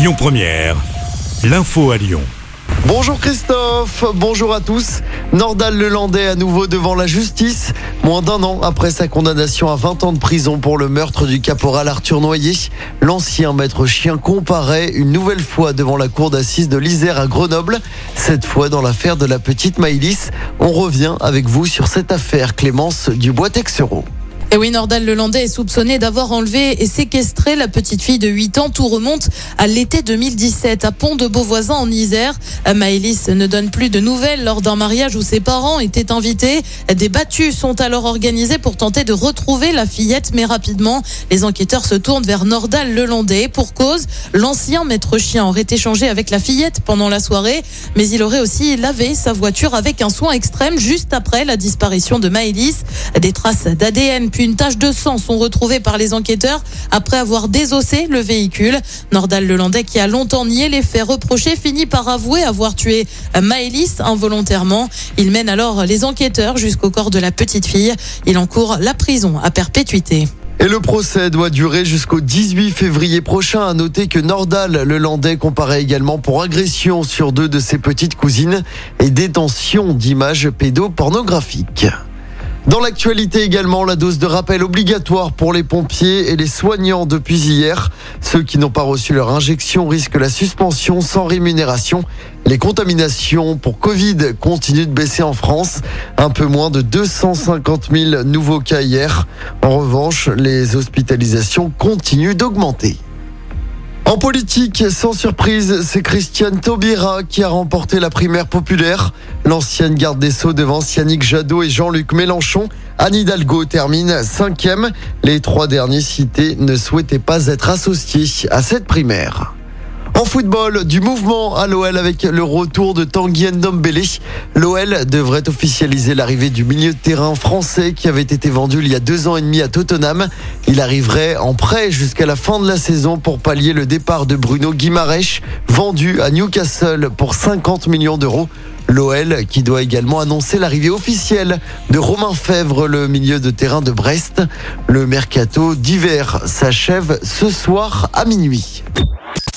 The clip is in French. Lyon Première, l'info à Lyon. Bonjour Christophe, bonjour à tous. Nordal Lelandais à nouveau devant la justice, moins d'un an après sa condamnation à 20 ans de prison pour le meurtre du caporal Arthur Noyer. L'ancien maître chien comparaît une nouvelle fois devant la cour d'assises de l'Isère à Grenoble, cette fois dans l'affaire de la petite Maïlis. On revient avec vous sur cette affaire, Clémence Dubois-Texero. Et oui, Nordal Lelandais est soupçonné d'avoir enlevé et séquestré la petite fille de 8 ans. Tout remonte à l'été 2017, à Pont-de-Beauvoisin en Isère. Maëlys ne donne plus de nouvelles lors d'un mariage où ses parents étaient invités. Des battues sont alors organisées pour tenter de retrouver la fillette, mais rapidement, les enquêteurs se tournent vers Nordal Lelandais. Pour cause, l'ancien maître chien aurait échangé avec la fillette pendant la soirée, mais il aurait aussi lavé sa voiture avec un soin extrême juste après la disparition de Maëlys. Des traces d'ADN puis une tache de sang sont retrouvées par les enquêteurs après avoir désossé le véhicule. Nordal Lelandais, qui a longtemps nié les faits reprochés, finit par avouer avoir tué Maëlys involontairement. Il mène alors les enquêteurs jusqu'au corps de la petite fille. Il encourt la prison à perpétuité. Et le procès doit durer jusqu'au 18 février prochain. À noter que Nordal Lelandais comparaît également pour agression sur deux de ses petites cousines et détention d'images pédopornographiques. Dans l'actualité également, la dose de rappel obligatoire pour les pompiers et les soignants depuis hier. Ceux qui n'ont pas reçu leur injection risquent la suspension sans rémunération. Les contaminations pour Covid continuent de baisser en France. Un peu moins de 250 000 nouveaux cas hier. En revanche, les hospitalisations continuent d'augmenter. En politique, sans surprise, c'est Christiane Taubira qui a remporté la primaire populaire. L'ancienne garde des Sceaux devance Yannick Jadot et Jean-Luc Mélenchon. Anne Hidalgo termine 5e. Les trois derniers cités ne souhaitaient pas être associés à cette primaire. En football, du mouvement à l'OL avec le retour de Tanguy Ndombele. L'OL devrait officialiser l'arrivée du milieu de terrain français qui avait été vendu il y a 2 ans et demi à Tottenham. Il arriverait en prêt jusqu'à la fin de la saison pour pallier le départ de Bruno Guimaraes, vendu à Newcastle pour 50 millions d'euros. L'OL qui doit également annoncer l'arrivée officielle de Romain Fèvre, le milieu de terrain de Brest. Le mercato d'hiver s'achève ce soir à minuit.